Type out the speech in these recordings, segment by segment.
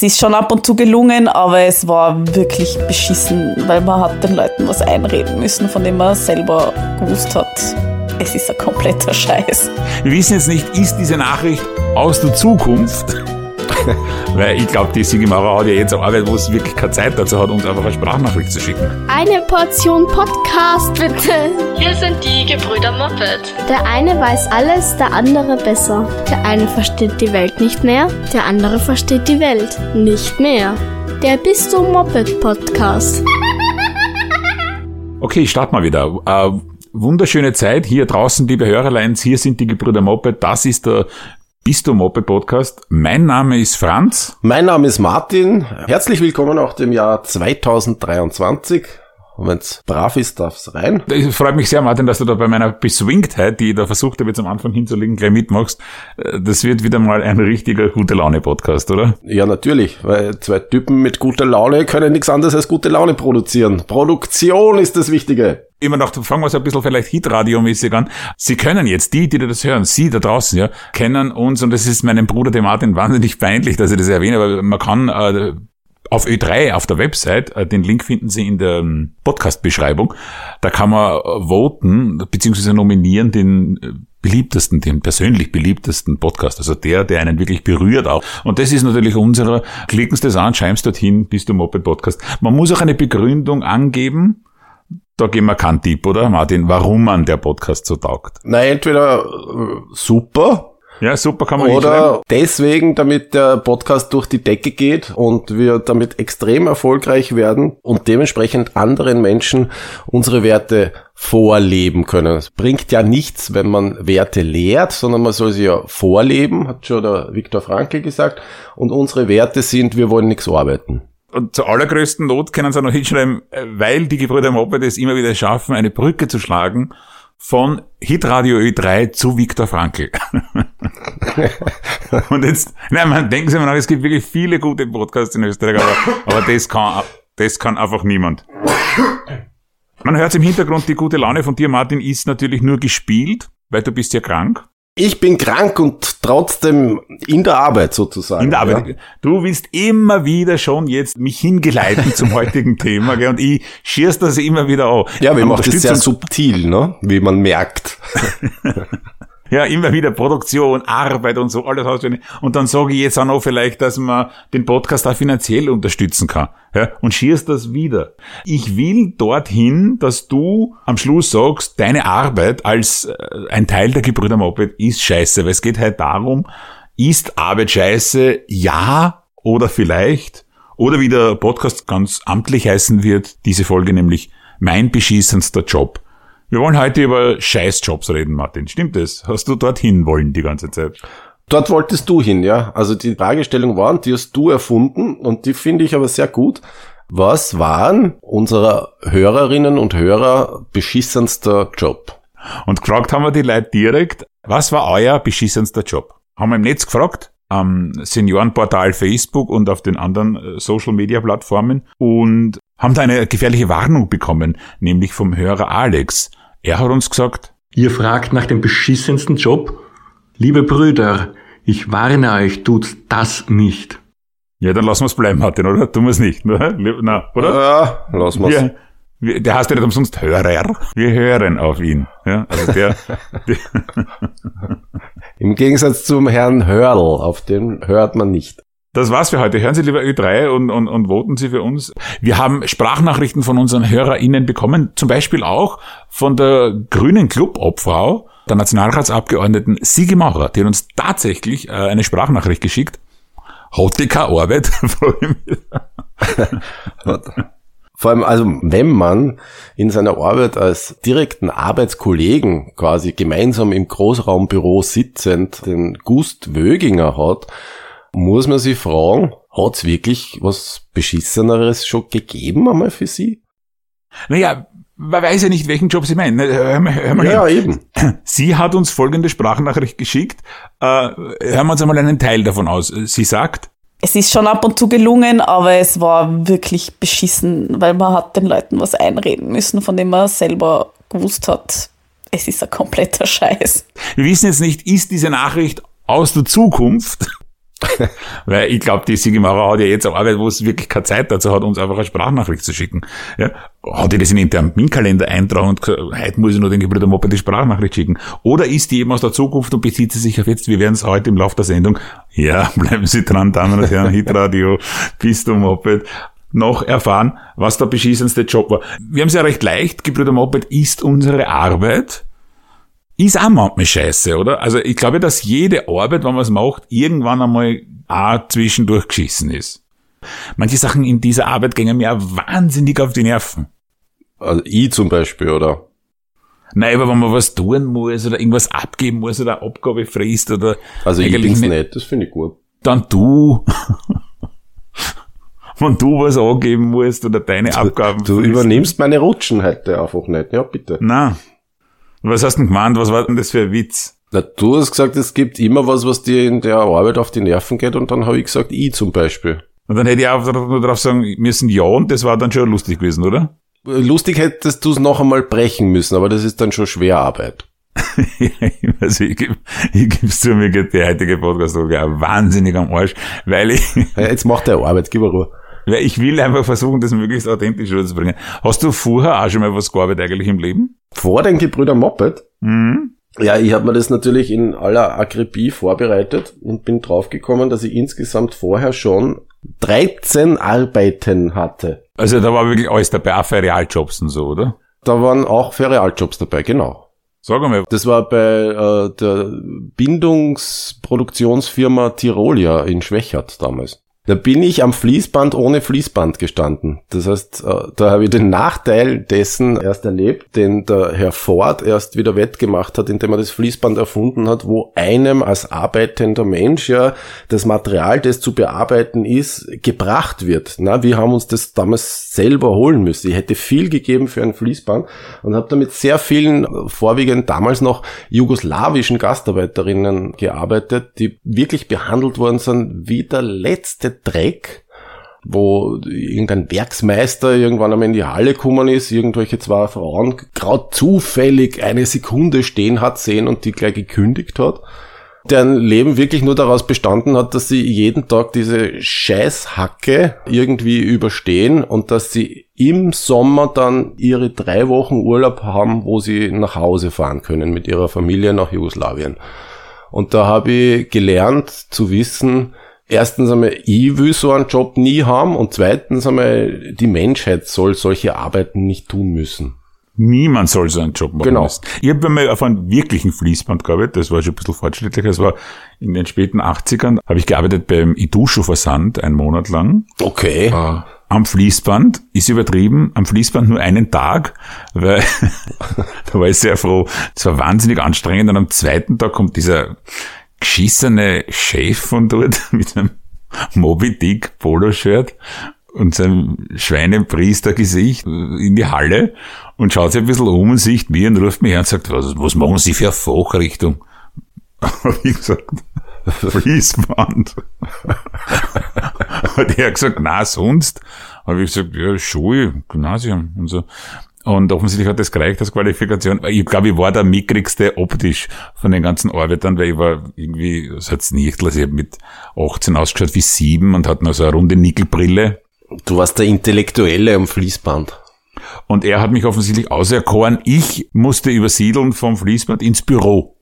Es ist schon ab und zu gelungen, aber es war wirklich beschissen, weil man hat den Leuten was einreden müssen, von dem man selber gewusst hat. Es ist ein kompletter Scheiß. Wir wissen jetzt nicht, ist diese Nachricht aus der Zukunft? Weil ich glaube, die Sigi Maurer hat ja jetzt auch Arbeit, wo es wirklich keine Zeit dazu hat, uns einfach eine Sprachnachricht zu schicken. Eine Portion Podcast, bitte. Hier sind die Gebrüder Muppet. Der eine weiß alles, der andere besser. Der eine versteht die Welt nicht mehr, der andere versteht die Welt nicht mehr. Der Bist du Muppet Podcast. Okay, ich starte mal wieder. Wunderschöne Zeit hier draußen, liebe Hörerleins. Hier sind die Gebrüder Muppet. Das ist der Bist du Moppe Podcast? Mein Name ist Franz. Mein Name ist Martin. Herzlich willkommen auch dem Jahr 2023. Und wenn es brav ist, darf es rein. Es freut mich sehr, Martin, dass du da bei meiner Beswingtheit, die ich da versucht habe, jetzt am Anfang hinzulegen, gleich mitmachst. Das wird wieder mal ein richtiger Gute-Laune-Podcast, oder? Ja, natürlich, weil zwei Typen mit guter Laune können nichts anderes als gute Laune produzieren. Produktion ist das Wichtige. Immer noch, fangen wir es ein bisschen vielleicht Hitradio-mäßig an. Sie können jetzt, die das hören, Sie da draußen, ja, kennen uns, und das ist meinem Bruder, dem Martin, wahnsinnig peinlich, dass ich das erwähne, aber man kann auf Ö3 auf der Website, den Link finden Sie in der Podcast-Beschreibung, da kann man voten, beziehungsweise nominieren den beliebtesten, den persönlich beliebtesten Podcast, also der einen wirklich berührt auch. Und das ist natürlich unserer. Klicken Sie das an, schreiben Sie dorthin, Bist du Moped Podcast. Man muss auch eine Begründung angeben. Da geben wir keinen Tipp, oder Martin, warum man der Podcast so taugt? Na, entweder super. Ja, super kann man nicht. Oder deswegen, damit der Podcast durch die Decke geht und wir damit extrem erfolgreich werden und dementsprechend anderen Menschen unsere Werte vorleben können. Es bringt ja nichts, wenn man Werte lehrt, sondern man soll sie ja vorleben, hat schon der Viktor Frankl gesagt. Und unsere Werte sind, wir wollen nichts arbeiten. Und zur allergrößten Not können sie auch noch hinschreiben, weil die Gebrüder Muppet es immer wieder schaffen, eine Brücke zu schlagen von Hitradio Ö3 zu Viktor Frankl. Und jetzt, nein, man denkt sich immer noch, es gibt wirklich viele gute Podcasts in Österreich, aber das kann einfach niemand. Man hört im Hintergrund, die gute Laune von dir, Martin, ist natürlich nur gespielt, weil du bist ja krank. Ich bin krank und trotzdem in der Arbeit sozusagen. In der Arbeit. Ja. Du willst immer wieder schon jetzt mich hingeleiten zum heutigen Thema, gell? Und ich schier's das immer wieder an. Ja, wir machen das sehr subtil, ne? Wie man merkt. Ja, immer wieder Produktion, Arbeit und so, alles auswendig. Und dann sage ich jetzt auch noch vielleicht, dass man den Podcast auch finanziell unterstützen kann. Ja? Und schierst das wieder. Ich will dorthin, dass du am Schluss sagst, deine Arbeit als ein Teil der Gebrüder Muppet ist scheiße. Weil es geht halt darum, ist Arbeit scheiße, ja oder vielleicht? Oder wie der Podcast ganz amtlich heißen wird, diese Folge nämlich, mein beschissenster Job. Wir wollen heute über Scheißjobs reden, Martin. Stimmt das? Hast du dorthin wollen die ganze Zeit? Dort wolltest du hin, ja. Also die Fragestellung war, die hast du erfunden und die finde ich aber sehr gut. Was waren unserer Hörerinnen und Hörer beschissenster Job? Und gefragt haben wir die Leute direkt, was war euer beschissenster Job? Haben wir im Netz gefragt, am Seniorenportal Facebook und auf den anderen Social-Media-Plattformen, und haben da eine gefährliche Warnung bekommen, nämlich vom Hörer Alex. Er hat uns gesagt: Ihr fragt nach dem beschissensten Job? Liebe Brüder, ich warne euch, tut das nicht. Ja, dann lassen wir es bleiben, Martin, oder? Tun wir es nicht, oder? Nein, oder? Ja, lassen wir es. Ja, der heißt ja nicht umsonst Hörer. Wir hören auf ihn. Ja, also der Im Gegensatz zum Herrn Hörl, auf den hört man nicht. Das war's für heute. Hören Sie lieber Ö3 und voten Sie für uns. Wir haben Sprachnachrichten von unseren HörerInnen bekommen, zum Beispiel auch von der grünen Clubobfrau, der Nationalratsabgeordneten Sigi Maurer, die hat uns tatsächlich eine Sprachnachricht geschickt. Hat die keine Arbeit? Freue ich mich. Vor allem, also wenn man in seiner Arbeit als direkten Arbeitskollegen quasi gemeinsam im Großraumbüro sitzend den Gust Wöginger hat, muss man sich fragen, hat's wirklich was Beschisseneres schon gegeben einmal für Sie? Naja, man weiß ja nicht, welchen Job Sie meinen. Hör mal ja, hin. Eben. Sie hat uns folgende Sprachnachricht geschickt. Hören wir uns einmal einen Teil davon aus. Sie sagt: Es ist schon ab und zu gelungen, aber es war wirklich beschissen, weil man hat den Leuten was einreden müssen, von dem man selber gewusst hat, es ist ein kompletter Scheiß. Wir wissen jetzt nicht, ist diese Nachricht aus der Zukunft Weil ich glaube, die Sigi Maurer hat ja jetzt eine Arbeit, wo es wirklich keine Zeit dazu hat, uns einfach eine Sprachnachricht zu schicken. Ja? Hat die das in den Terminkalender eintragen und gesagt, heute muss ich nur den Gebrüder Moppe die Sprachnachricht schicken? Oder ist die eben aus der Zukunft und bezieht sie sich auf jetzt? Wir werden es heute im Laufe der Sendung, ja, bleiben Sie dran, Damen und Herren, Hitradio, Bistum Moped, noch erfahren, was der beschissenste Job war. Wir haben es ja recht leicht, Gebrüder Moped ist unsere Arbeit. Ist auch manchmal scheiße, oder? Also ich glaube, dass jede Arbeit, wenn man es macht, irgendwann einmal auch zwischendurch geschissen ist. Manche Sachen in dieser Arbeit gingen mir auch wahnsinnig auf die Nerven. Also ich zum Beispiel, oder? Nein, aber wenn man was tun muss oder irgendwas abgeben muss oder Abgabe frisst oder... Also ich bin's nicht, das finde ich gut. Dann du... wenn du was angeben musst oder deine Abgaben... Du übernimmst meine Rutschen heute einfach nicht, ja bitte. Nein. Was hast du denn gemeint? Was war denn das für ein Witz? Na, du hast gesagt, es gibt immer was, was dir in der Arbeit auf die Nerven geht, und dann habe ich gesagt, ich zum Beispiel. Und dann hätte ich auch nur drauf sagen müssen, ja, und das war dann schon lustig gewesen, oder? Lustig hättest du es noch einmal brechen müssen, aber das ist dann schon schwer Arbeit. Also ich geb's zu, mir geht die heutige Podcast-Folge auch wahnsinnig am Arsch, weil ich... Ja, jetzt macht er Arbeit, gib mir Ruhe. Weil ich will einfach versuchen, das möglichst authentisch rüberzubringen. Hast du vorher auch schon mal was gearbeitet eigentlich im Leben? Vor den Gebrüder Moped? Mhm. Ja, ich habe mir das natürlich in aller Akribie vorbereitet und bin draufgekommen, dass ich insgesamt vorher schon 13 Arbeiten hatte. Also da war wirklich alles dabei, auch für Realjobs und so, oder? Da waren auch für Realjobs dabei, genau. Sag mal. Das war bei der Bindungsproduktionsfirma Tirolia in Schwächert damals. Da bin ich am Fließband ohne Fließband gestanden. Das heißt, da habe ich den Nachteil dessen erst erlebt, den der Herr Ford erst wieder wettgemacht hat, indem er das Fließband erfunden hat, wo einem als arbeitender Mensch ja das Material, das zu bearbeiten ist, gebracht wird. Na, wir haben uns das damals selber holen müssen. Ich hätte viel gegeben für ein Fließband und habe da mit sehr vielen, vorwiegend damals noch jugoslawischen Gastarbeiterinnen gearbeitet, die wirklich behandelt worden sind wie der letzte Dreck, wo irgendein Werksmeister irgendwann einmal in die Halle gekommen ist, irgendwelche zwei Frauen gerade zufällig eine Sekunde stehen hat sehen und die gleich gekündigt hat. Deren Leben wirklich nur daraus bestanden hat, dass sie jeden Tag diese Scheißhacke irgendwie überstehen und dass sie im Sommer dann ihre 3 Wochen Urlaub haben, wo sie nach Hause fahren können mit ihrer Familie nach Jugoslawien. Und da habe ich gelernt zu wissen, erstens einmal, ich will so einen Job nie haben, und zweitens einmal, die Menschheit soll solche Arbeiten nicht tun müssen. Niemand soll so einen Job machen müssen. Ich habe einmal auf einem wirklichen Fließband gearbeitet, das war schon ein bisschen fortschrittlicher, das war in den späten 80ern, habe ich gearbeitet beim Idusho-Versand, 1 Monat lang. Okay. Am Fließband, ist übertrieben, am Fließband nur einen Tag, weil da war ich sehr froh. Das war wahnsinnig anstrengend, und am zweiten Tag kommt dieser... geschissene Chef von dort mit einem Moby-Dick-Polo-Shirt und seinem Schweinepriester-Gesicht in die Halle und schaut sich ein bisschen um und sieht mir und ruft mich her und sagt, was machen Sie für eine Fachrichtung? Habe ich gesagt, Fließband. Hat er gesagt, na sonst? Habe ich gesagt, ja, Schule, Gymnasium und so. Und offensichtlich hat das gereicht als Qualifikation. Ich glaube, ich war der mickrigste optisch von den ganzen Arbeitern, weil ich war irgendwie, das hat's nicht, ich habe mit 18 ausgeschaut wie 7 und hatte noch so eine runde Nickelbrille. Du warst der Intellektuelle am Fließband. Und er hat mich offensichtlich auserkoren, ich musste übersiedeln vom Fließband ins Büro.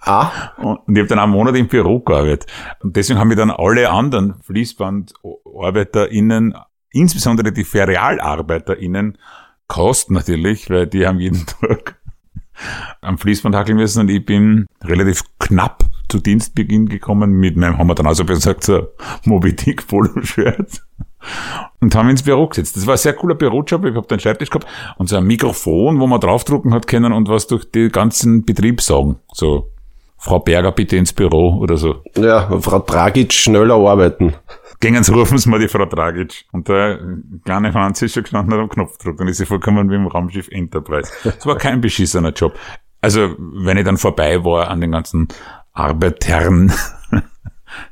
Ah. Und ich habe dann einen Monat im Büro gearbeitet. Und deswegen haben mich dann alle anderen FließbandarbeiterInnen, insbesondere die FerialarbeiterInnen, Kost natürlich, weil die haben jeden Tag am Fließband hackeln müssen, und ich bin relativ knapp zu Dienstbeginn gekommen mit meinem, haben wir dann auch so gesagt, so Moby Dick Polo-Shirt, und haben ins Büro gesetzt. Das war ein sehr cooler Bürojob, ich habe da einen Schreibtisch gehabt und so ein Mikrofon, wo man draufdrucken hat können und was durch den ganzen Betrieb sagen, so Frau Berger bitte ins Büro oder so. Ja, Frau Dragic schneller arbeiten. Gängens rufen Sie mal die Frau Dragic. Und der kleine Franz ist schon gestanden am Knopfdruck. Dann ist sie vollkommen wie im Raumschiff Enterprise. Das war kein beschissener Job. Also, wenn ich dann vorbei war an den ganzen Arbeitern,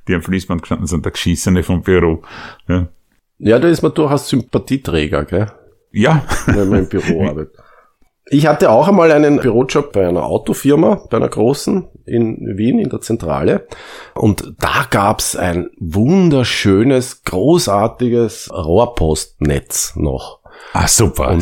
die am Fließband gestanden sind, der Geschissene vom Büro. Ja, ja, da ist man durchaus Sympathieträger, gell? Ja. Wenn man im Büro arbeitet. Ich hatte auch einmal einen Bürojob bei einer Autofirma, bei einer großen in Wien, in der Zentrale. Und da gab's ein wunderschönes, großartiges Rohrpostnetz noch. Ah, super. Und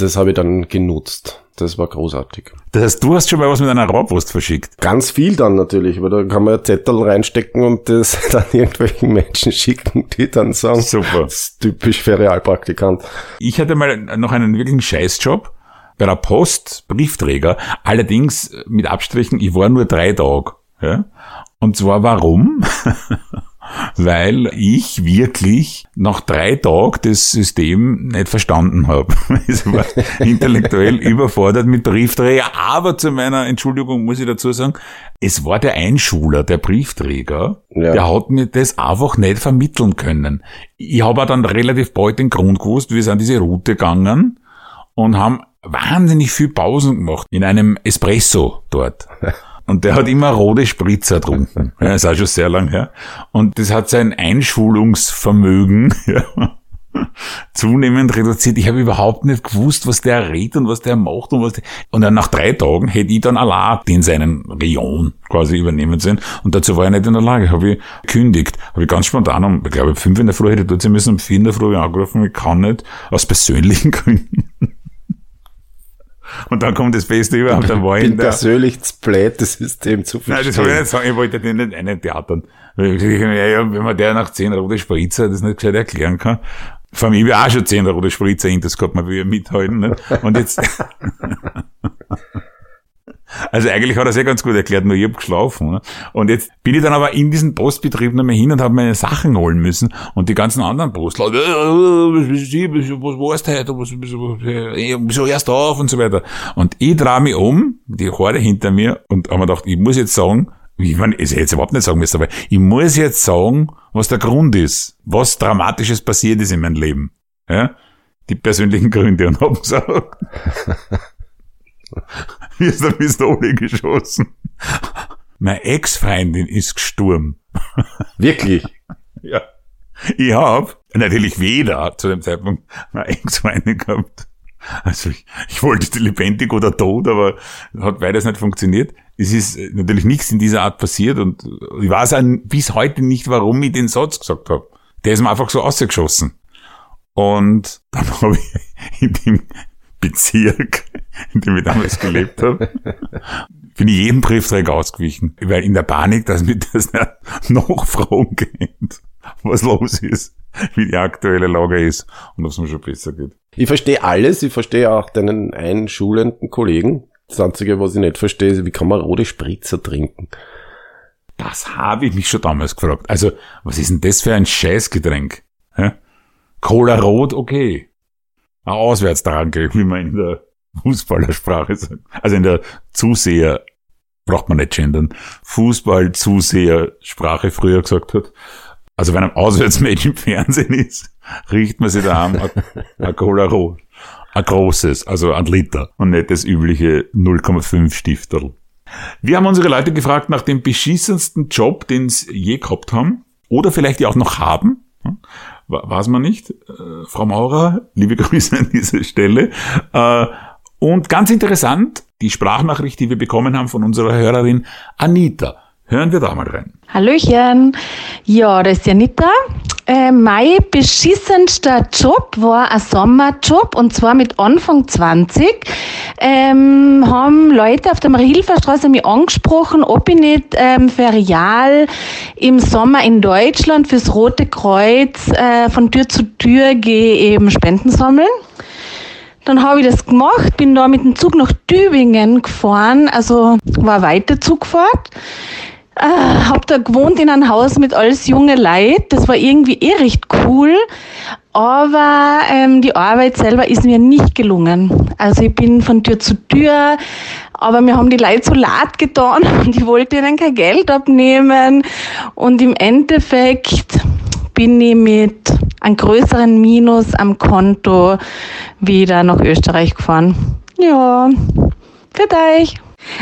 das habe ich dann genutzt. Das war großartig. Das heißt, du hast schon mal was mit einer Rohrpost verschickt? Ganz viel dann natürlich, weil da kann man ja Zettel reinstecken und das dann irgendwelchen Menschen schicken, die dann sagen, super. Das ist typisch für Realpraktikant. Ich hatte mal noch einen wirklichen Scheißjob. Bei der Post, Briefträger, allerdings mit Abstrichen, ich war nur 3 Tage. Ja? Und zwar warum? Weil ich wirklich nach 3 Tagen das System nicht verstanden habe. Ich war intellektuell überfordert mit Briefträger, aber zu meiner Entschuldigung muss ich dazu sagen, es war der Einschuler, der Briefträger, ja. Der hat mir das einfach nicht vermitteln können. Ich habe dann relativ bald den Grund gewusst, wir sind diese Route gegangen und haben wahnsinnig viel Pausen gemacht in einem Espresso dort. Und der hat immer rote Spritzer getrunken. Ja, ist auch schon sehr lang her. Und das hat sein Einschulungsvermögen zunehmend reduziert. Ich habe überhaupt nicht gewusst, was der redet und was der macht. Und dann nach 3 Tagen hätte ich dann allein den seinen Region quasi übernehmen sollen. Und dazu war ich nicht in der Lage. Habe ich gekündigt. Habe ich ganz spontan ich glaube, 5 in der Früh hätte ich dort sein müssen, um 4 in der Früh angerufen. Ich kann nicht, aus persönlichen Gründen. Und dann kommt das Beste überhaupt. Dann war ich persönlich zu blöd, das System zu verstehen. Nein, das wollte ich nicht sagen. Ich wollte den nicht eintheatern. Wenn man der nach 10 rote Spritzer das nicht gescheit erklären kann. Vor allem, ich habe auch schon 10 rote Spritzer hin, das kann man wieder mithalten. Ne? Und jetzt... Also eigentlich hat er es ja ganz gut erklärt, nur ich habe geschlafen. Ne? Und jetzt bin ich dann aber in diesen Postbetrieb noch mal hin und habe meine Sachen holen müssen. Und die ganzen anderen Postler, was warst du heute, wieso erst auf und so weiter. Und ich drehe mich um, die Haare hinter mir, und habe mir gedacht, ich muss jetzt sagen, ich meine, ich hätte es überhaupt nicht sagen müssen, aber ich muss jetzt sagen, was der Grund ist, was Dramatisches passiert ist in meinem Leben. Ja? Die persönlichen Gründe, und habe gesagt... Hier ist der Pistole geschossen. Meine Ex-Freundin ist gestorben. Wirklich? Ja. Ich habe natürlich weder zu dem Zeitpunkt eine Ex-Freundin gehabt. Also ich wollte die lebendig oder tot, aber hat beides nicht funktioniert. Es ist natürlich nichts in dieser Art passiert und ich weiß auch bis heute nicht, warum ich den Satz gesagt habe. Der ist mir einfach so ausgeschossen. Und dann habe ich in dem Bezirk, in dem ich damals gelebt habe, bin ich jedem Briefträger ausgewichen, weil in der Panik, dass mich das nicht nachfragen geht, was los ist, wie die aktuelle Lage ist und ob es mir schon besser geht. Ich verstehe alles, ich verstehe auch deinen einschulenden Kollegen. Das Einzige, was ich nicht verstehe, ist, wie kann man rote Spritzer trinken? Das habe ich mich schon damals gefragt. Also, was ist denn das für ein Scheißgetränk? Hä? Cola Rot, okay. Ein Auswärtstranke, wie man in der Fußballersprache sagt. Also in der Zuseher, braucht man nicht gendern, Fußball-Zuseher-Sprache früher gesagt hat. Also wenn ein Auswärtsmatch im Fernsehen ist, riecht man sich da an ein Cola Rot. Ein großes, also ein Liter und nicht das übliche 0,5 Stifterl. Wir haben unsere Leute gefragt nach dem beschissensten Job, den sie je gehabt haben oder vielleicht ja auch noch haben. Weiß man nicht. Frau Maurer, liebe Grüße an dieser Stelle. Und ganz interessant, die Sprachnachricht, die wir bekommen haben von unserer Hörerin Anita. Hören wir da mal rein. Hallöchen. Ja, das ist die Anita. Mein beschissenster Job war ein Sommerjob und zwar mit Anfang 20. Haben Leute auf der Marie-Hilfer-Straße mich angesprochen, ob ich nicht ferial im Sommer in Deutschland fürs Rote Kreuz von Tür zu Tür gehe, eben Spenden sammeln. Dann habe ich das gemacht, bin da mit dem Zug nach Tübingen gefahren, also war weite Zugfahrt. Hab da gewohnt in einem Haus mit alles junge Leute, das war irgendwie recht cool, aber die Arbeit selber ist mir nicht gelungen. Also ich bin von Tür zu Tür, aber mir haben die Leute so leid getan und ich wollte ihnen kein Geld abnehmen und im Endeffekt bin ich mit einem größeren Minus am Konto wieder nach Österreich gefahren. Ja, für dich.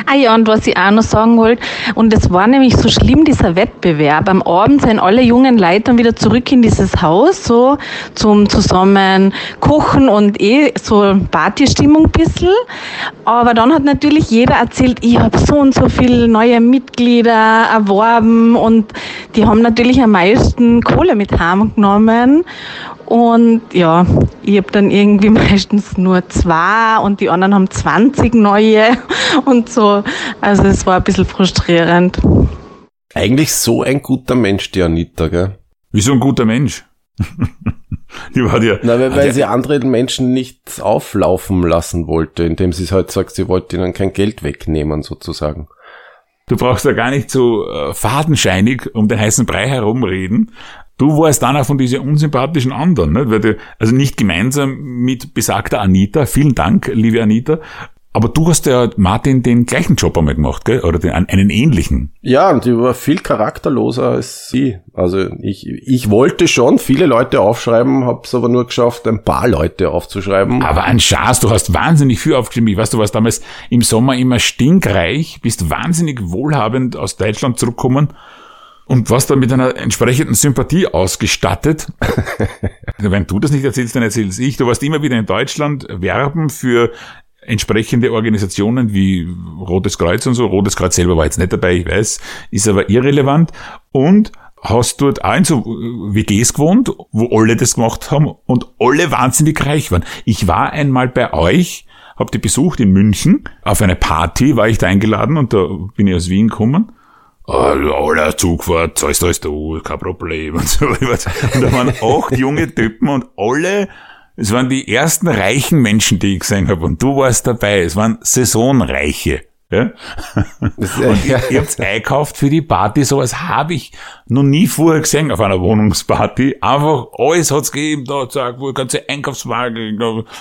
Ah ja, und was ich auch noch sagen wollte, und es war nämlich so schlimm, dieser Wettbewerb. Am Abend sind alle jungen Leute dann wieder zurück in dieses Haus, so zum zusammen kochen und so Partystimmung ein bisschen. Aber dann hat natürlich jeder erzählt, ich habe so und so viele neue Mitglieder erworben, und die haben natürlich am meisten Kohle mit heimgenommen. Und ja, ich habe dann irgendwie meistens nur 2 und die anderen haben 20 neue und so. Also es war ein bisschen frustrierend. Eigentlich so ein guter Mensch, die Anita, gell? Wieso ein guter Mensch? Die war ja, na, weil sie andere Menschen nicht auflaufen lassen wollte, indem sie halt sagt, sie wollte ihnen kein Geld wegnehmen sozusagen. Du brauchst ja gar nicht so fadenscheinig um den heißen Brei herumreden. Du warst dann auch von diesen unsympathischen anderen, ne? Weil du, also nicht gemeinsam mit besagter Anita, vielen Dank, liebe Anita, aber du hast ja, Martin, den gleichen Job einmal gemacht, gell? Oder einen ähnlichen. Ja, und die war viel charakterloser als sie. Also ich wollte schon viele Leute aufschreiben, hab's aber nur geschafft, ein paar Leute aufzuschreiben. Aber ein Schatz, du hast wahnsinnig viel aufgeschrieben. Ich weiß, du warst damals im Sommer immer stinkreich, bist wahnsinnig wohlhabend aus Deutschland zurückgekommen. Und was dann mit einer entsprechenden Sympathie ausgestattet. Wenn du das nicht erzählst, dann erzähle ich. Du warst immer wieder in Deutschland werben für entsprechende Organisationen wie Rotes Kreuz und so. Rotes Kreuz selber war jetzt nicht dabei, ich weiß, ist aber irrelevant. Und hast dort auch in so WGs gewohnt, wo alle das gemacht haben und alle wahnsinnig reich waren. Ich war einmal bei euch, hab die besucht in München. Auf eine Party war ich da eingeladen und da bin ich aus Wien gekommen. Aller Zugfahrt, alles du, kein Problem und so. Und da waren 8 junge Typen und alle, es waren die ersten reichen Menschen, die ich gesehen habe. Und du warst dabei, es waren Saisonreiche. Ja? Und ihr habt's eingekauft für die Party, sowas habe ich noch nie vorher gesehen auf einer Wohnungsparty. Einfach alles hat's gegeben, da zack, wo ganze Einkaufswagen,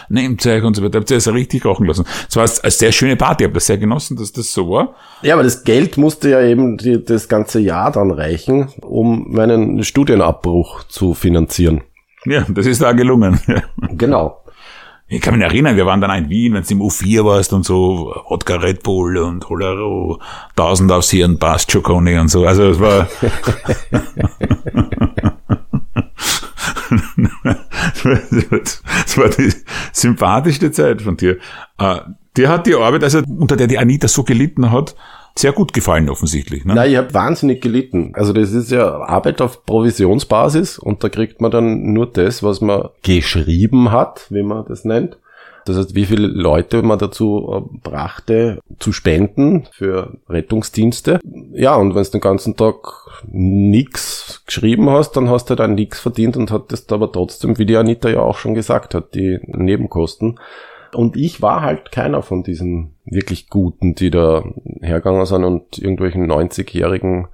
nehmt euch und so weiter. Habt ihr das richtig kochen lassen. Das war eine sehr schöne Party, habt das sehr genossen, dass das so war. Ja, aber das Geld musste ja eben das ganze Jahr dann reichen, um meinen Studienabbruch zu finanzieren. Ja, das ist da gelungen. Genau. Ich kann mich erinnern, wir waren dann auch in Wien, wenn du im U4 warst und so, Wodka Red Bull und Holaro, 1000 aufs Hirn, Bast Choconi und so. Also es war... das war die sympathischste Zeit von dir. Dir hat die Arbeit, also unter der die Anita so gelitten hat, sehr gut gefallen offensichtlich, ne? Nein, ich habe wahnsinnig gelitten. Also das ist ja Arbeit auf Provisionsbasis und da kriegt man dann nur das, was man geschrieben hat, wie man das nennt. Das heißt, wie viele Leute man dazu brachte, zu spenden für Rettungsdienste. Ja, und wenn du den ganzen Tag nichts geschrieben hast, dann hast du halt auch nichts verdient und hattest aber trotzdem, wie die Anita ja auch schon gesagt hat, die Nebenkosten. Und ich war halt keiner von diesen wirklich Guten, die da hergegangen sind und irgendwelchen 90-Jährigen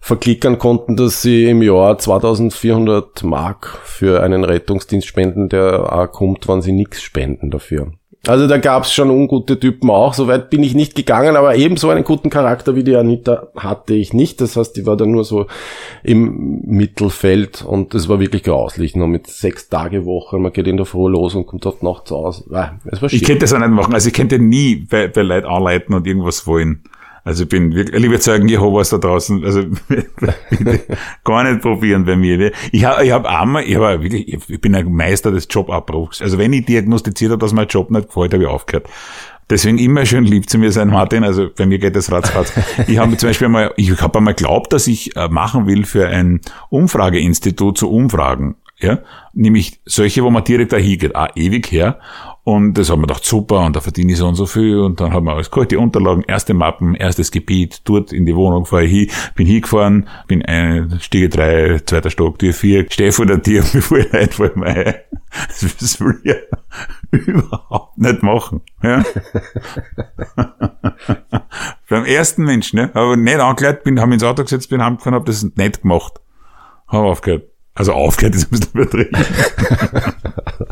verklickern konnten, dass sie im Jahr 2400 Mark für einen Rettungsdienst spenden, der auch kommt, wenn sie nichts spenden dafür. Also da gab es schon ungute Typen auch, so weit bin ich nicht gegangen, aber eben so einen guten Charakter wie die Anita hatte ich nicht. Das heißt, die war dann nur so im Mittelfeld und es war wirklich grauslich, nur mit 6-Tage-Woche, man geht in der Früh los und kommt auf die Nacht zu Hause. Es war schlimm. Ich könnte das auch nicht machen, also ich könnte nie bei Leuten anleiten und irgendwas wollen. Also ich bin wirklich, liebe Zeugen Jehovas da draußen, also bitte gar nicht probieren bei mir. Ich bin ein Meister des Jobabbruchs. Also wenn ich diagnostiziert habe, dass mein Job nicht gefällt, habe ich aufgehört. Deswegen immer schön lieb zu mir sein, Martin. Also bei mir geht das ratzfatz. Ich habe einmal geglaubt, dass ich machen will für ein Umfrageinstitut zu Umfragen. Ja, nämlich solche, wo man direkt da hingeht, ewig her. Und das haben wir gedacht, super, und da verdiene ich so und so viel. Und dann haben wir alles geholt, die Unterlagen, erste Mappen, erstes Gebiet, dort in die Wohnung fahre ich hin, bin hingefahren, bin Stiege 3, 2. Stock, Tür 4, stehe vor der Tür, bevor ich reinfahre, mein, das will ich überhaupt nicht machen. Ja? Beim ersten Menschen, ne? Aber nicht angeleitet bin, haben ins Auto gesetzt, bin heimgefahren, habe das nicht gemacht. Haben aufgehört. Also aufgehört ist ein bisschen übertrieben.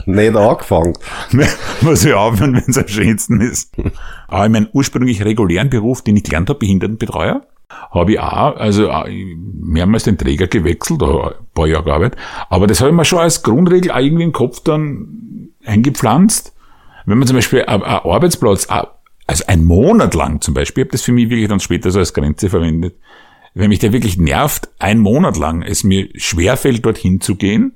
Nicht angefangen. Man soll aufhören, wenn es am schönsten ist. Aber in meinem ursprünglich regulären Beruf, den ich gelernt habe, Behindertenbetreuer, habe ich auch, also mehrmals den Träger gewechselt, ein paar Jahre gearbeitet. Aber das habe ich mir schon als Grundregel auch irgendwie im Kopf dann eingepflanzt. Wenn man zum Beispiel einen Arbeitsplatz also ein Monat lang zum Beispiel, ich habe das für mich wirklich dann später so als Grenze verwendet, wenn mich der wirklich nervt, ein Monat lang es mir schwerfällt, dorthin zu gehen,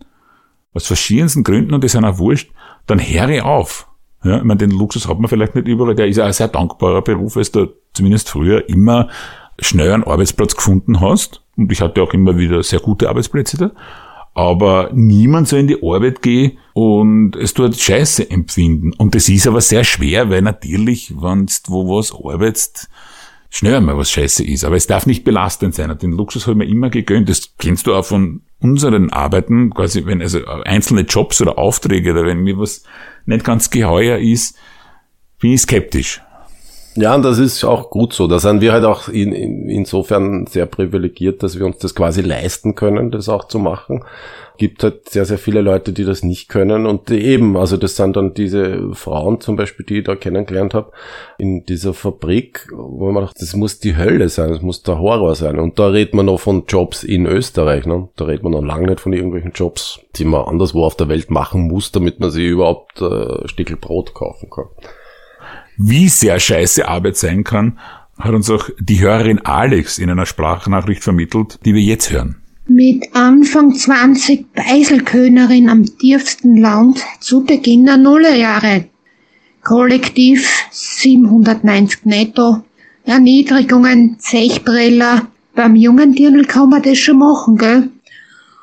aus verschiedensten Gründen, und das ist auch wurscht, dann höre ich auf. Ja, ich meine, den Luxus hat man vielleicht nicht überall, der ist ja ein sehr dankbarer Beruf, weil du zumindest früher immer schnell einen Arbeitsplatz gefunden hast, und ich hatte auch immer wieder sehr gute Arbeitsplätze da, aber niemand soll in die Arbeit gehen und es dort Scheiße empfinden. Und das ist aber sehr schwer, weil natürlich, wenn du wo was arbeitest, schnell einmal was Scheiße ist. Aber es darf nicht belastend sein. Den Luxus habe ich mir immer gegönnt. Das kennst du auch von unseren Arbeiten, quasi, wenn also einzelne Jobs oder Aufträge oder wenn mir was nicht ganz geheuer ist, bin ich skeptisch. Ja, und das ist auch gut so. Da sind wir halt auch insofern sehr privilegiert, dass wir uns das quasi leisten können, das auch zu machen. Gibt halt sehr, sehr viele Leute, die das nicht können, und eben, also das sind dann diese Frauen zum Beispiel, die ich da kennengelernt habe, in dieser Fabrik, wo man dachte, das muss die Hölle sein, das muss der Horror sein, und da redet man noch von Jobs in Österreich, ne? Da redet man noch lange nicht von irgendwelchen Jobs, die man anderswo auf der Welt machen muss, damit man sich überhaupt Stickel Brot kaufen kann. Wie sehr scheiße Arbeit sein kann, hat uns auch die Hörerin Alex in einer Sprachnachricht vermittelt, die wir jetzt hören. Mit Anfang 20 Beiselkönnerin am tiefsten Land zu Beginn der Nullerjahre. Kollektiv 790 netto. Erniedrigungen, Zechbriller. Beim jungen Dirndl kann man das schon machen, gell?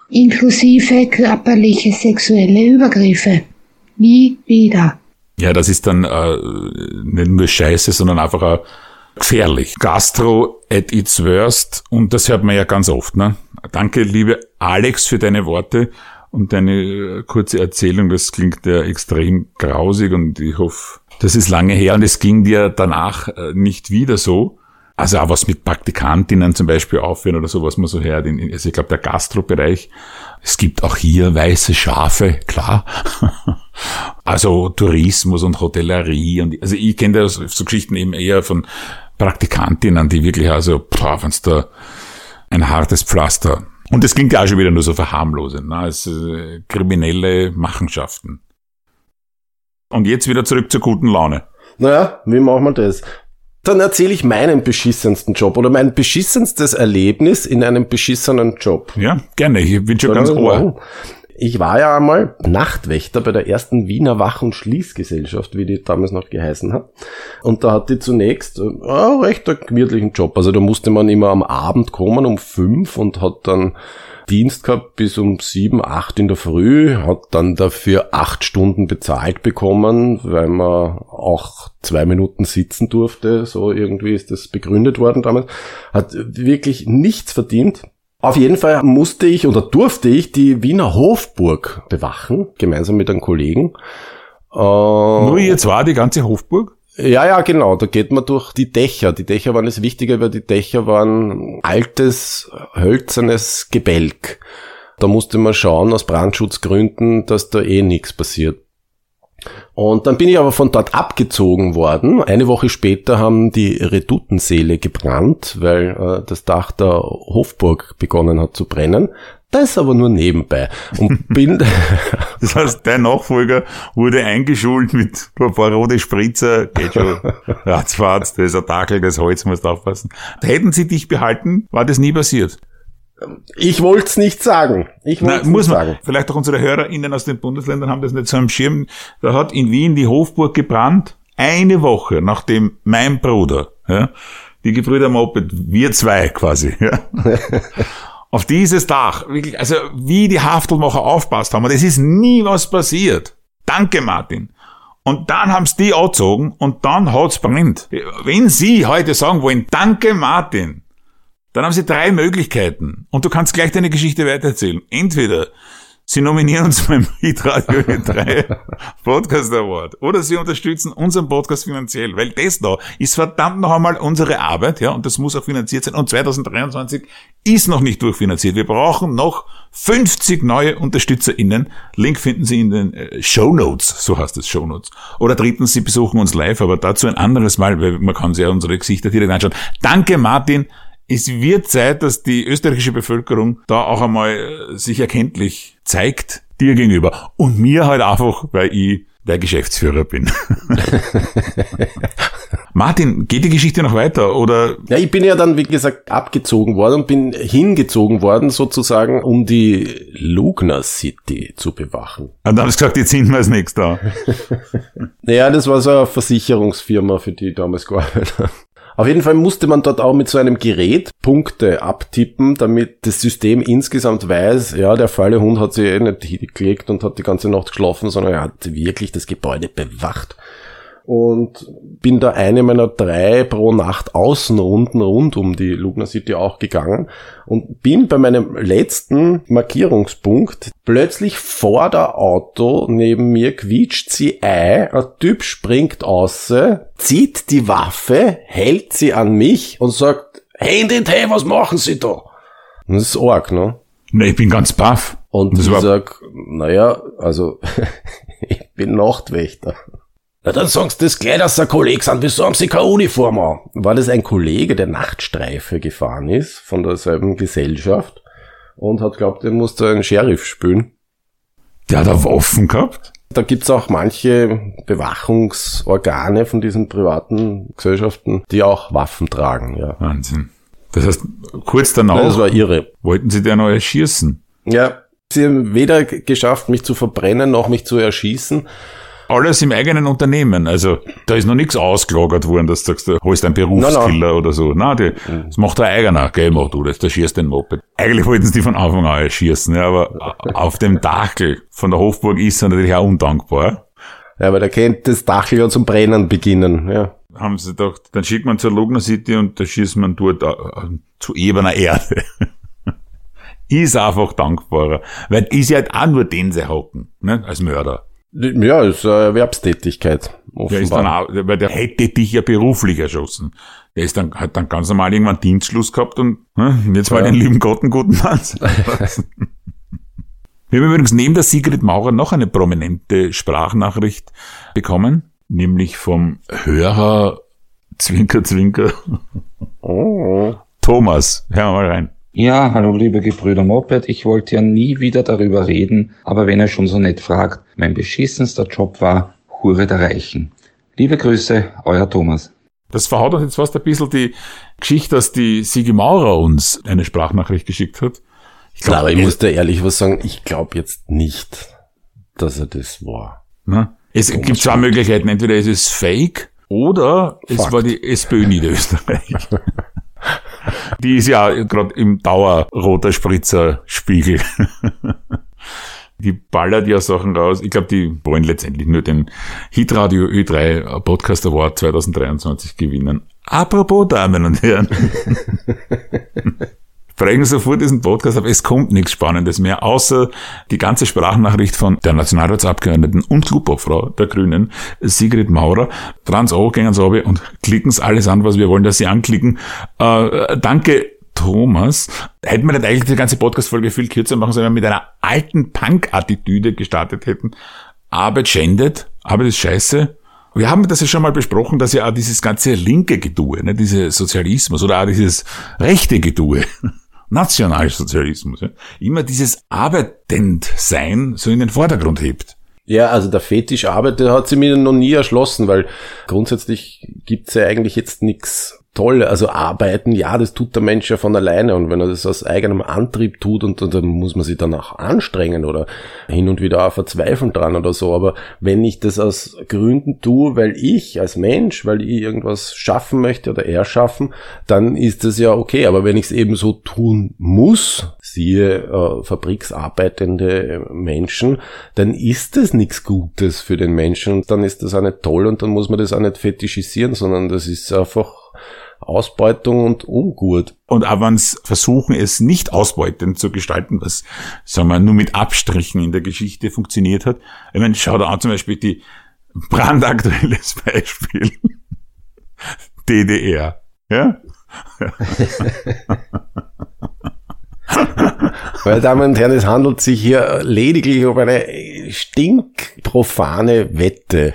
Inklusive körperliche, sexuelle Übergriffe. Nie wieder. Ja, das ist dann nicht nur Scheiße, sondern einfach auch gefährlich. Gastro at its worst, und das hört man ja ganz oft, ne? Danke, liebe Alex, für deine Worte und deine kurze Erzählung. Das klingt ja extrem grausig, und ich hoffe, das ist lange her und es ging dir danach nicht wieder so. Also auch was mit Praktikantinnen zum Beispiel aufhören oder so, was man so hört. Also ich glaube, der Gastrobereich. Es gibt auch hier weiße Schafe, klar. Also Tourismus und Hotellerie. Und also ich kenne da so Geschichten eben eher von Praktikantinnen, die wirklich also, wenn es da ein hartes Pflaster. Und das klingt ja auch schon wieder nur so verharmlosend, ne? Es kriminelle Machenschaften. Und jetzt wieder zurück zur guten Laune. Naja, wie machen wir das? Dann erzähle ich meinen beschissensten Job oder mein beschissenstes Erlebnis in einem beschissenen Job. Ja, gerne. Ich bin schon ganz ohr. Ich war ja einmal Nachtwächter bei der ersten Wiener Wach- und Schließgesellschaft, wie die damals noch geheißen hat. Und da hat die zunächst recht einen gemütlichen Job. Also da musste man immer am Abend kommen um 5 und hat dann Dienst gehabt bis um 7, 8 in der Früh, hat dann dafür 8 Stunden bezahlt bekommen, weil man auch 2 Minuten sitzen durfte. So irgendwie ist das begründet worden damals. Hat wirklich nichts verdient. Auf jeden Fall musste ich oder durfte ich die Wiener Hofburg bewachen, gemeinsam mit einem Kollegen. Nur ihr zwei, die ganze Hofburg? Ja, genau. Da geht man durch die Dächer. Die Dächer waren das Wichtige, weil die Dächer waren altes, hölzernes Gebälk. Da musste man schauen, aus Brandschutzgründen, dass da nichts passiert. Und dann bin ich aber von dort abgezogen worden. Eine Woche später haben die Redutenseele gebrannt, weil das Dach der Hofburg begonnen hat zu brennen. Das aber nur nebenbei. Und bin das heißt, dein Nachfolger wurde eingeschult mit ein paar rote Spritzer, geht schon, ratzfatz, das ist ein Dackel, das Holz, musst aufpassen. Hätten sie dich behalten, war das nie passiert. Ich wollte es nicht sagen. Muss man sagen. Vielleicht auch unsere HörerInnen aus den Bundesländern haben das nicht so am Schirm. Da hat in Wien die Hofburg gebrannt, eine Woche nachdem mein Bruder, ja, die Gebrüder Moped, wir zwei quasi, ja, auf dieses Dach, wirklich, also wie die Haftelmacher aufpasst haben. Und es ist nie was passiert. Danke, Martin. Und dann haben's die angezogen und dann hat's brennt. Wenn Sie heute sagen wollen, danke, Martin, dann haben sie 3 Möglichkeiten. Und du kannst gleich deine Geschichte weitererzählen. Entweder sie nominieren uns beim Hitradio Ö3 Podcast Award oder sie unterstützen unseren Podcast finanziell. Weil das da ist verdammt noch einmal unsere Arbeit, ja, und das muss auch finanziert sein. Und 2023 ist noch nicht durchfinanziert. Wir brauchen noch 50 neue UnterstützerInnen. Link finden Sie in den Shownotes, so heißt es, Shownotes. Oder 3. Sie besuchen uns live, aber dazu ein anderes Mal, weil man kann sich ja unsere Gesichter direkt anschauen. Danke, Martin. Es wird Zeit, dass die österreichische Bevölkerung da auch einmal sich erkenntlich zeigt dir gegenüber. Und mir halt einfach, weil ich der Geschäftsführer bin. Martin, geht die Geschichte noch weiter, oder? Ja, ich bin ja dann, wie gesagt, abgezogen worden und bin hingezogen worden, sozusagen, um die Lugner City zu bewachen. Und dann hast du gesagt, jetzt sind wir als nächstes da. Naja, das war so eine Versicherungsfirma, für die ich damals gearbeitet habe. Auf jeden Fall musste man dort auch mit so einem Gerät Punkte abtippen, damit das System insgesamt weiß, ja, der faule Hund hat sich eh nicht hingelegt und hat die ganze Nacht geschlafen, sondern er hat wirklich das Gebäude bewacht. Und bin da eine meiner 3 pro Nacht Außenrunden rund um die Lugner City auch gegangen und bin bei meinem letzten Markierungspunkt plötzlich vor der Auto neben mir quietscht sie ein Typ springt aus, zieht die Waffe, hält sie an mich und sagt, Handy, hey, was machen Sie da? Das ist arg, ne? Ne, ich bin ganz baff. Und ich sag, naja, also, ich bin Nachtwächter. Na, dann sagen Sie das gleich, dass Sie ein Kollege sind. Wieso haben Sie keine Uniform an? War das ein Kollege, der Nachtstreife gefahren ist, von derselben Gesellschaft, und hat glaubt, er muss da einen Sheriff spielen. Der hat auch Waffen gehabt? Da gibt's auch manche Bewachungsorgane von diesen privaten Gesellschaften, die auch Waffen tragen, ja. Wahnsinn. Das heißt, kurz danach... Nein, das war irre. Wollten Sie den noch erschießen? Ja. Sie haben weder geschafft, mich zu verbrennen, noch mich zu erschießen. Alles im eigenen Unternehmen, also da ist noch nichts ausgelagert worden, dass du sagst, du holst einen Berufskiller oder so. Nein, das macht der eigener, gell, mach du das, da schießt den Moped. Eigentlich wollten sie die von Anfang an schießen, ja, aber auf dem Dachl von der Hofburg ist er natürlich auch undankbar. Ja, weil der kennt das Dachl ja zum Brennen beginnen, ja. Haben sie gedacht, dann schickt man zur Lugner City und da schießt man dort zu ebener Erde. Ist einfach dankbarer, weil ist ja halt auch nur den sie hocken, ne, als Mörder. Ja, ist eine Erwerbstätigkeit, offenbar. Der ist dann auch, weil der hätte dich ja beruflich erschossen. Der ist dann, hat dann ganz normal irgendwann Dienstschluss gehabt und jetzt mal den lieben Gott einen guten Mann sein lassen. Wir haben übrigens neben der Sigrid Maurer noch eine prominente Sprachnachricht bekommen, nämlich vom Hörer Zwinker Zwinker Thomas. Hör mal rein. Ja, hallo liebe Gebrüder Moped, ich wollte ja nie wieder darüber reden, aber wenn ihr schon so nett fragt, mein beschissenster Job war Hure der Reichen. Liebe Grüße, euer Thomas. Das verhaut uns jetzt fast ein bisschen die Geschichte, dass die Sigi Maurer uns eine Sprachnachricht geschickt hat. Ich muss da ehrlich was sagen, ich glaube jetzt nicht, dass er das war. Na? Es gibt zwei Möglichkeiten, entweder es ist Fake oder es war die SPÖ Niederösterreich. Die ist ja gerade im Dauerroter Spritzer-Spiegel. Die ballert ja Sachen raus. Ich glaube, die wollen letztendlich nur den Hitradio Ö3 Podcast Award 2023 gewinnen. Apropos, Damen und Herren. Fragen sofort diesen Podcast ab. Es kommt nichts Spannendes mehr, außer die ganze Sprachnachricht von der Nationalratsabgeordneten und Klubobfrau der Grünen, Sigrid Maurer. Trans auch, gehen Sie runter und klicken Sie alles an, was wir wollen, dass Sie anklicken. Danke, Thomas. Hätten wir nicht eigentlich die ganze Podcast-Folge viel kürzer machen sollen, wenn wir mit einer alten Punk-Attitüde gestartet hätten. Arbeit schändet, Arbeit ist scheiße. Wir haben das ja schon mal besprochen, dass ja auch dieses ganze linke Getue, ne, diese Sozialismus oder auch dieses rechte Getue, Nationalsozialismus, ja, immer dieses Arbeitendsein so in den Vordergrund hebt. Ja, also der Fetisch Arbeit, der hat sie mir noch nie erschlossen, weil grundsätzlich gibt's ja eigentlich jetzt nichts Tolles. Also arbeiten, ja, das tut der Mensch ja von alleine und wenn er das aus eigenem Antrieb tut und dann muss man sich danach anstrengen oder hin und wieder auch verzweifeln dran oder so. Aber wenn ich das aus Gründen tue, weil ich als Mensch, weil ich irgendwas schaffen möchte oder erschaffen, dann ist das ja okay. Aber wenn ich es eben so tun muss, siehe fabriksarbeitende Menschen, dann ist das nichts Gutes für den Menschen. Dann ist das auch nicht toll und dann muss man das auch nicht fetischisieren, sondern das ist einfach Ausbeutung und Ungut. Und auch wenn sie versuchen, es nicht ausbeutend zu gestalten, was, sagen wir, nur mit Abstrichen in der Geschichte funktioniert hat. Ich meine, schau da an, zum Beispiel die brandaktuelles Beispiel. DDR. Ja? Meine Damen und Herren, es handelt sich hier lediglich um eine stinkprofane Wette.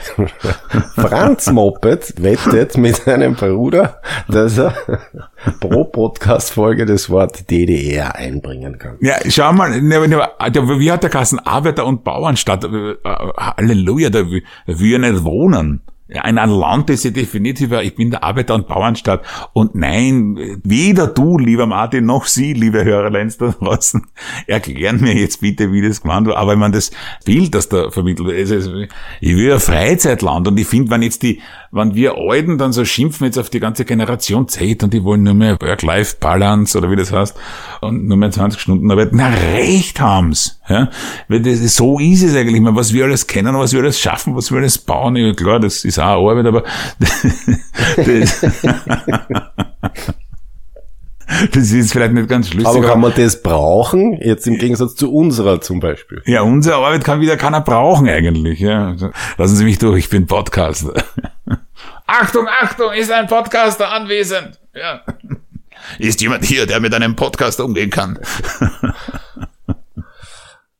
Franz Moped wettet mit seinem Bruder, dass er pro Podcast-Folge das Wort DDR einbringen kann. Ja, schau mal, wie hat der Kassen Arbeiter- und Bauernstadt? Halleluja, da will ich nicht wohnen. Ein Land ist ja definitiv, ich bin der Arbeiter- und Bauernstadt. Und nein, weder du, lieber Martin, noch Sie, liebe Hörerleins da draußen, erklären mir jetzt bitte, wie das gemeint war. Aber ich meine, das Bild, das da vermittelt wird, ich will ein Freizeitland. Und ich finde, wenn wir Alten dann so schimpfen jetzt auf die ganze Generation Z und die wollen nur mehr Work-Life-Balance oder wie das heißt und nur mehr 20 Stunden arbeiten, na recht haben's. Ja? Weil das, so ist es eigentlich. Ich meine, was wir alles kennen, was wir alles schaffen, was wir alles bauen. Ja, klar, das ist auch Arbeit, aber das ist vielleicht nicht ganz schlüssig. Aber kann man das brauchen? Jetzt im Gegensatz zu unserer zum Beispiel. Ja, unsere Arbeit kann wieder keiner brauchen eigentlich. Ja. Lassen Sie mich durch, ich bin Podcaster. Achtung, Achtung, ist ein Podcaster anwesend. Ja. Ist jemand hier, der mit einem Podcast umgehen kann?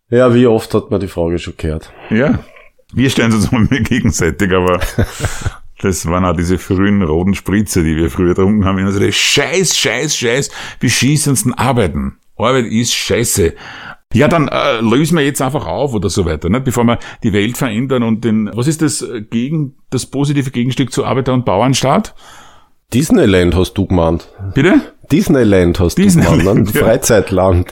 Ja, wie oft hat man die Frage schon gehört? Ja, wir stellen uns mal mehr gegenseitig, aber... Das waren auch diese frühen roten Spritzer, die wir früher getrunken haben. Also das Scheiß, beschissensten Arbeiten. Arbeit ist Scheiße. Ja, dann lösen wir jetzt einfach auf oder so weiter, nicht? Bevor wir die Welt verändern und den... Was ist das gegen das positive Gegenstück zu Arbeiter- und Bauernstaat? Disneyland hast du gemeint. Bitte? Disneyland hast du gemeint, ja. Freizeitland.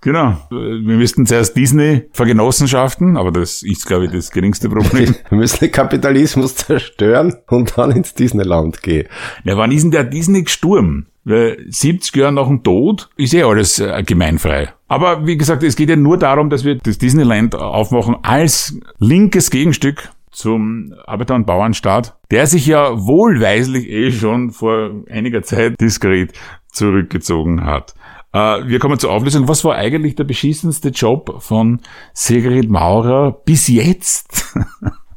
Genau. Wir müssten zuerst Disney vergenossenschaften, aber das ist, glaube ich, das geringste Problem. Wir müssen den Kapitalismus zerstören und dann ins Disneyland gehen. Ja, wann ist denn der Disney gestorben? Weil 70 Jahre nach dem Tod ist alles gemeinfrei. Aber wie gesagt, es geht ja nur darum, dass wir das Disneyland aufmachen als linkes Gegenstück zum Arbeiter- und Bauernstaat, der sich ja wohlweislich schon vor einiger Zeit diskret zurückgezogen hat. Wir kommen zur Auflösung. Was war eigentlich der beschissenste Job von Sigi Maurer bis jetzt?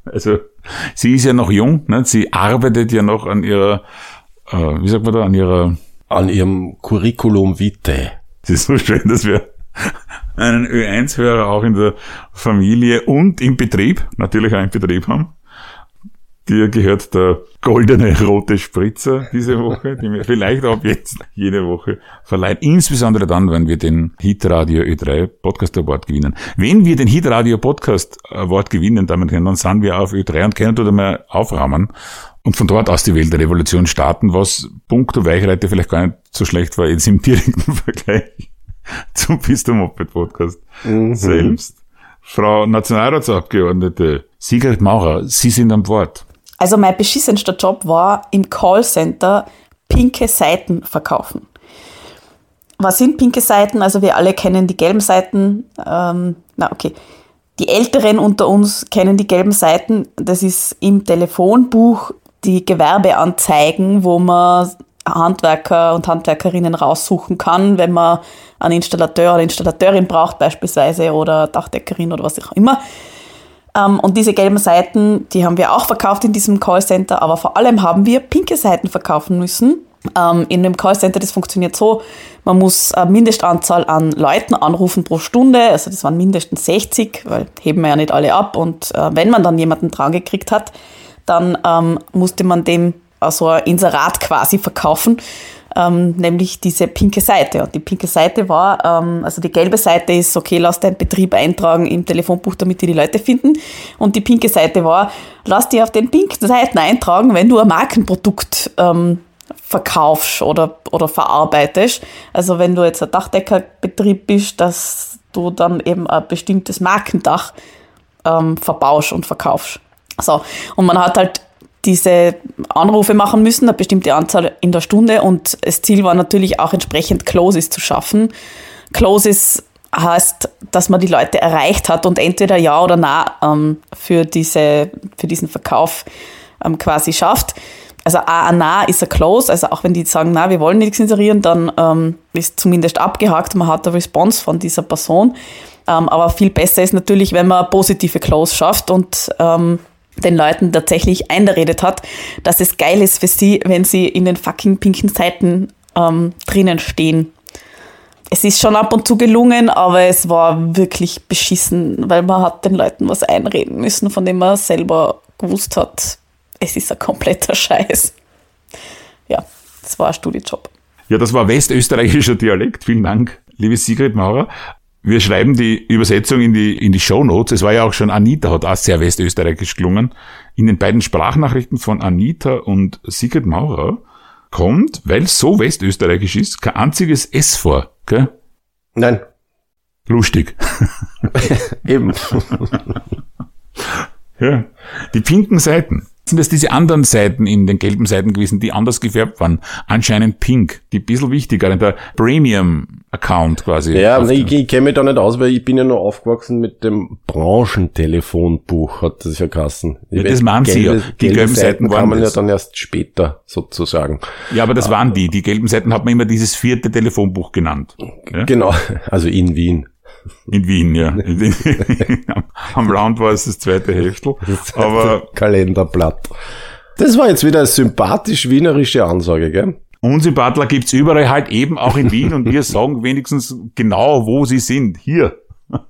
Also sie ist ja noch jung, ne? Sie arbeitet ja noch an ihrer, an ihrem Curriculum vitae. Es ist so schön, dass wir einen Ö1-Hörer auch in der Familie und im Betrieb, natürlich auch im Betrieb haben. Dir gehört der goldene rote Spritzer diese Woche, den wir vielleicht auch jetzt jede Woche verleihen. Insbesondere dann, wenn wir den Hitradio Ö3 Podcast Award gewinnen. Wenn wir den Hitradio Podcast Award gewinnen, damit dann sind wir auf Ö3 und können dort mal aufrahmen und von dort aus die Welt der Revolution starten, was punkto Weichreite vielleicht gar nicht so schlecht war jetzt im direkten Vergleich zum Pistomoped-Podcast selbst. Frau Nationalratsabgeordnete Sigi Maurer, Sie sind am Wort. Also mein beschissenster Job war im Callcenter pinke Seiten verkaufen. Was sind pinke Seiten? Also wir alle kennen die gelben Seiten. Die Älteren unter uns kennen die gelben Seiten. Das ist im Telefonbuch die Gewerbeanzeigen, wo man Handwerker und Handwerkerinnen raussuchen kann, wenn man einen Installateur oder Installateurin braucht beispielsweise oder Dachdeckerin oder was auch immer. Und diese gelben Seiten, die haben wir auch verkauft in diesem Callcenter, aber vor allem haben wir pinke Seiten verkaufen müssen. In dem Callcenter, das funktioniert so, man muss eine Mindestanzahl an Leuten anrufen pro Stunde, also das waren mindestens 60, weil heben wir ja nicht alle ab und wenn man dann jemanden dran gekriegt hat, dann musste man dem so ein Inserat quasi verkaufen, nämlich diese pinke Seite. Und die pinke Seite war, also die gelbe Seite ist, okay, lass deinen Betrieb eintragen im Telefonbuch, damit die die Leute finden. Und die pinke Seite war, lass dich auf den pinken Seiten eintragen, wenn du ein Markenprodukt verkaufst oder verarbeitest. Also wenn du jetzt ein Dachdeckerbetrieb bist, dass du dann eben ein bestimmtes Markendach verbauschst und verkaufst. So, und man hat halt diese Anrufe machen müssen, eine bestimmte Anzahl in der Stunde und das Ziel war natürlich auch entsprechend Closes zu schaffen. Closes heißt, dass man die Leute erreicht hat und entweder ja oder nein für diesen Verkauf quasi schafft. Also ein Nein ist ein Close, also auch wenn die sagen, nein, wir wollen nichts inserieren, dann ist zumindest abgehakt, man hat eine Response von dieser Person. Aber viel besser ist natürlich, wenn man positive Close schafft und den Leuten tatsächlich eingeredet hat, dass es geil ist für sie, wenn sie in den fucking pinken Seiten drinnen stehen. Es ist schon ab und zu gelungen, aber es war wirklich beschissen, weil man hat den Leuten was einreden müssen, von dem man selber gewusst hat, es ist ein kompletter Scheiß. Ja, das war ein Studijob. Ja, das war westösterreichischer Dialekt. Vielen Dank, liebe Sigi Maurer. Wir schreiben die Übersetzung in die Shownotes. Es war ja auch schon, Anita hat auch sehr westösterreichisch gelungen. In den beiden Sprachnachrichten von Anita und Sigi Maurer kommt, weil es so westösterreichisch ist, kein einziges S vor, gell? Nein. Lustig. Eben. Ja. Die pinken Seiten. Sind das diese anderen Seiten in den gelben Seiten gewesen, die anders gefärbt waren? Anscheinend pink. Die ein bisschen wichtiger, der Premium-Account quasi. Ja, ich kenne mich da nicht aus, weil ich bin ja nur aufgewachsen mit dem Branchentelefonbuch, hat das ja geheißen. Ja, das waren sie ja. Die gelben Seiten waren man das. Ja dann erst später, sozusagen. Ja, aber das waren die. Die gelben Seiten hat man immer dieses 4. Telefonbuch genannt. Ja? Genau, also in Wien. In Wien, ja. Am Land war es das zweite Heftel. Aber Kalenderblatt. Das war jetzt wieder eine sympathisch-wienerische Ansage, gell? Unsympathler gibt's überall, halt eben auch in Wien, und wir sagen wenigstens genau, wo sie sind. Hier. Man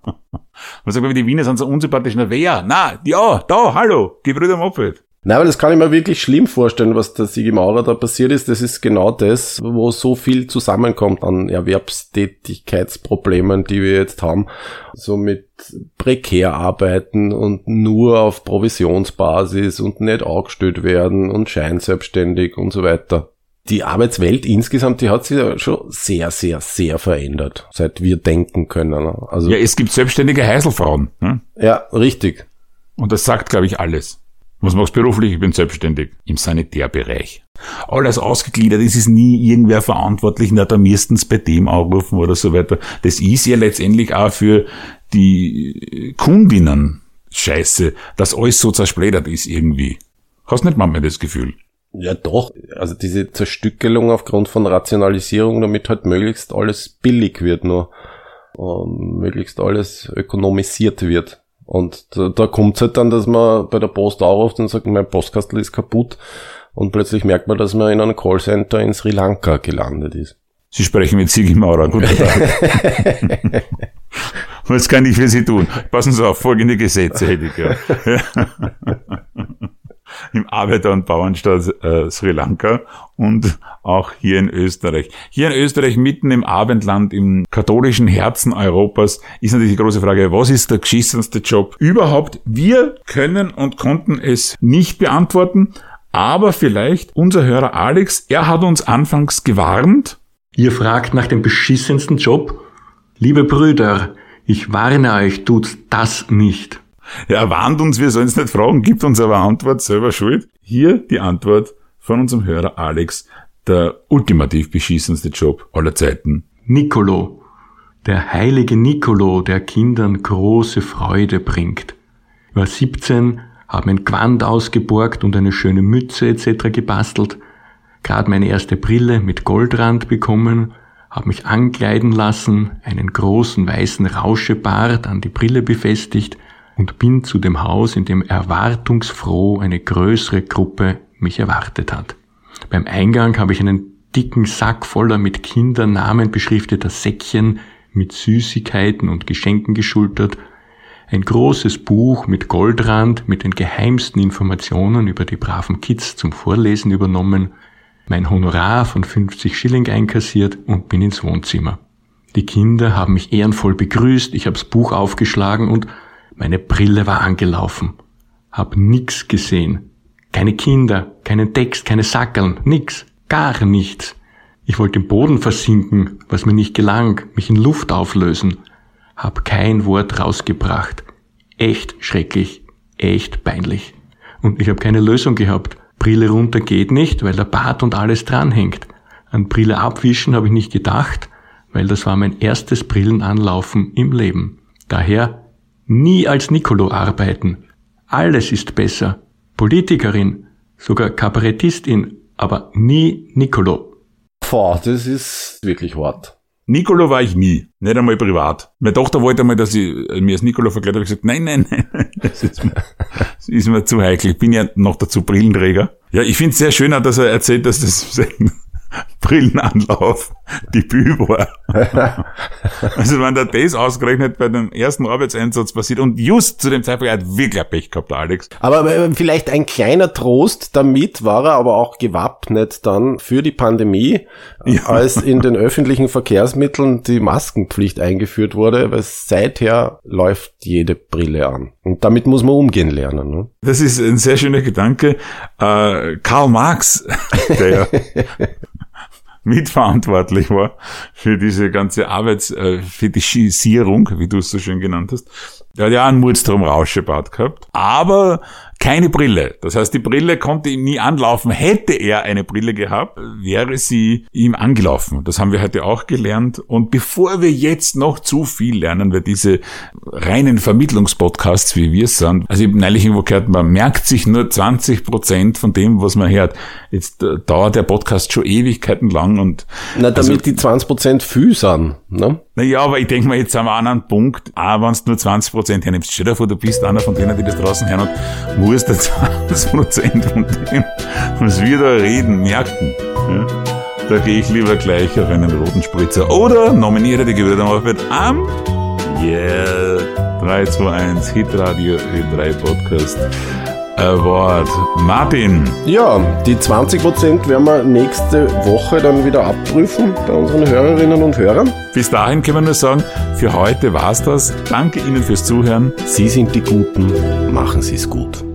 sagt, die Wiener sind so unsympathisch. Na, wer? Na, ja, da, hallo, Gebrüder Moped. Nein, aber das kann ich mir wirklich schlimm vorstellen, was der Sigi Maurer da passiert ist. Das ist genau das, wo so viel zusammenkommt an Erwerbstätigkeitsproblemen, die wir jetzt haben. So mit prekär arbeiten und nur auf Provisionsbasis und nicht angestellt werden und scheinselbstständig und so weiter. Die Arbeitswelt insgesamt, die hat sich ja schon sehr, sehr, sehr verändert, seit wir denken können. Also, ja, es gibt selbstständige Heiselfrauen. Ne? Ja, richtig. Und das sagt, glaube ich, alles. Was machst du beruflich? Ich bin selbstständig. Im Sanitärbereich. Alles ausgegliedert, es ist nie irgendwer verantwortlich, na, da müssten's bei dem anrufen oder so weiter. Das ist ja letztendlich auch für die Kundinnen scheiße, dass alles so zersplättert ist irgendwie. Hast nicht manchmal das Gefühl? Ja, doch. Also diese Zerstückelung aufgrund von Rationalisierung, damit halt möglichst alles billig wird nur. Möglichst alles ökonomisiert wird. Und da kommt's halt dann, dass man bei der Post anruft und sagt, mein Postkastel ist kaputt, und plötzlich merkt man, dass man in einem Callcenter in Sri Lanka gelandet ist. Sie sprechen mit Sigi Maurer, guten Tag. Was kann ich für Sie tun? Passen Sie auf, folgende Gesetze hätte ich ja. Im Arbeiter- und Bauernstaat Sri Lanka und auch hier in Österreich. Hier in Österreich, mitten im Abendland, im katholischen Herzen Europas, ist natürlich die große Frage, was ist der geschissenste Job überhaupt? Wir können und konnten es nicht beantworten, aber vielleicht unser Hörer Alex, er hat uns anfangs gewarnt. Ihr fragt nach dem beschissensten Job? Liebe Brüder, ich warne euch, tut das nicht. Er warnt uns, wir sollen es nicht fragen, gibt uns aber Antwort, selber schuld. Hier die Antwort von unserem Hörer Alex, der ultimativ beschissenste Job aller Zeiten. Nicolo, der heilige Nicolo, der Kindern große Freude bringt. Ich war 17, habe ein Gewand ausgeborgt und eine schöne Mütze etc. gebastelt, gerade meine erste Brille mit Goldrand bekommen, habe mich ankleiden lassen, einen großen weißen Rauschebart an die Brille befestigt, und bin zu dem Haus, in dem erwartungsfroh eine größere Gruppe mich erwartet hat. Beim Eingang habe ich einen dicken Sack voller mit Kindernamen beschrifteter Säckchen mit Süßigkeiten und Geschenken geschultert, ein großes Buch mit Goldrand mit den geheimsten Informationen über die braven Kids zum Vorlesen übernommen, mein Honorar von 50 Schilling einkassiert und bin ins Wohnzimmer. Die Kinder haben mich ehrenvoll begrüßt, ich habe das Buch aufgeschlagen und meine Brille war angelaufen. Hab nix gesehen. Keine Kinder, keinen Text, keine Sackerln, nix, gar nichts. Ich wollte im Boden versinken, was mir nicht gelang, mich in Luft auflösen. Hab kein Wort rausgebracht. Echt schrecklich, echt peinlich. Und ich habe keine Lösung gehabt. Brille runter geht nicht, weil der Bart und alles dranhängt. An Brille abwischen habe ich nicht gedacht, weil das war mein erstes Brillenanlaufen im Leben. Daher nie als Nicolo arbeiten. Alles ist besser. Politikerin, sogar Kabarettistin, aber nie Nicolo. Boah, das ist wirklich hart. Nicolo war ich nie. Nicht einmal privat. Meine Tochter wollte einmal, dass ich mir als Nicolo verkleidet habe. Ich gesagt, nein. Das ist mir zu heikel. Ich bin ja noch dazu Brillenträger. Ja, ich finde es sehr schön, dass er erzählt, dass das Brillenanlauf, Debüt war. Also wenn da das ausgerechnet bei dem ersten Arbeitseinsatz passiert und just zu dem Zeitpunkt, er hat wirklich Pech gehabt, Alex. Aber vielleicht ein kleiner Trost, damit war er aber auch gewappnet dann für die Pandemie, ja, als in den öffentlichen Verkehrsmitteln die Maskenpflicht eingeführt wurde, weil seither läuft jede Brille an. Und damit muss man umgehen lernen. Ne? Das ist ein sehr schöner Gedanke. Karl Marx, der mitverantwortlich war für diese ganze Arbeitsfetischisierung, wie du es so schön genannt hast. Der hat ja einen Murzturmrausch gebaut gehabt, aber keine Brille. Das heißt, die Brille konnte ihm nie anlaufen. Hätte er eine Brille gehabt, wäre sie ihm angelaufen. Das haben wir heute auch gelernt. Und bevor wir jetzt noch zu viel lernen, weil diese reinen Vermittlungspodcasts, wie wir es sind, also ich habe neulich irgendwo gehört, man merkt sich nur 20% von dem, was man hört. Jetzt dauert der Podcast schon Ewigkeiten lang. Und na, damit also, die 20% viel sind, ne? Naja, aber ich denke mal, jetzt sind wir an einem Punkt, auch wenn du nur 20% hernimmst. Stell dir vor, du bist einer von denen, die das draußen hören, und wo ist der 20% von dem, was wir da reden, merken? Ja? Da gehe ich lieber gleich auf einen roten Spritzer. Oder nominiere die Gewürdenarbeit am 321 Hitradio Ö3 Podcast Award. Martin. Ja, die 20% werden wir nächste Woche dann wieder abprüfen bei unseren Hörerinnen und Hörern. Bis dahin können wir nur sagen, für heute war's das. Danke Ihnen fürs Zuhören. Sie sind die Guten, machen Sie es gut.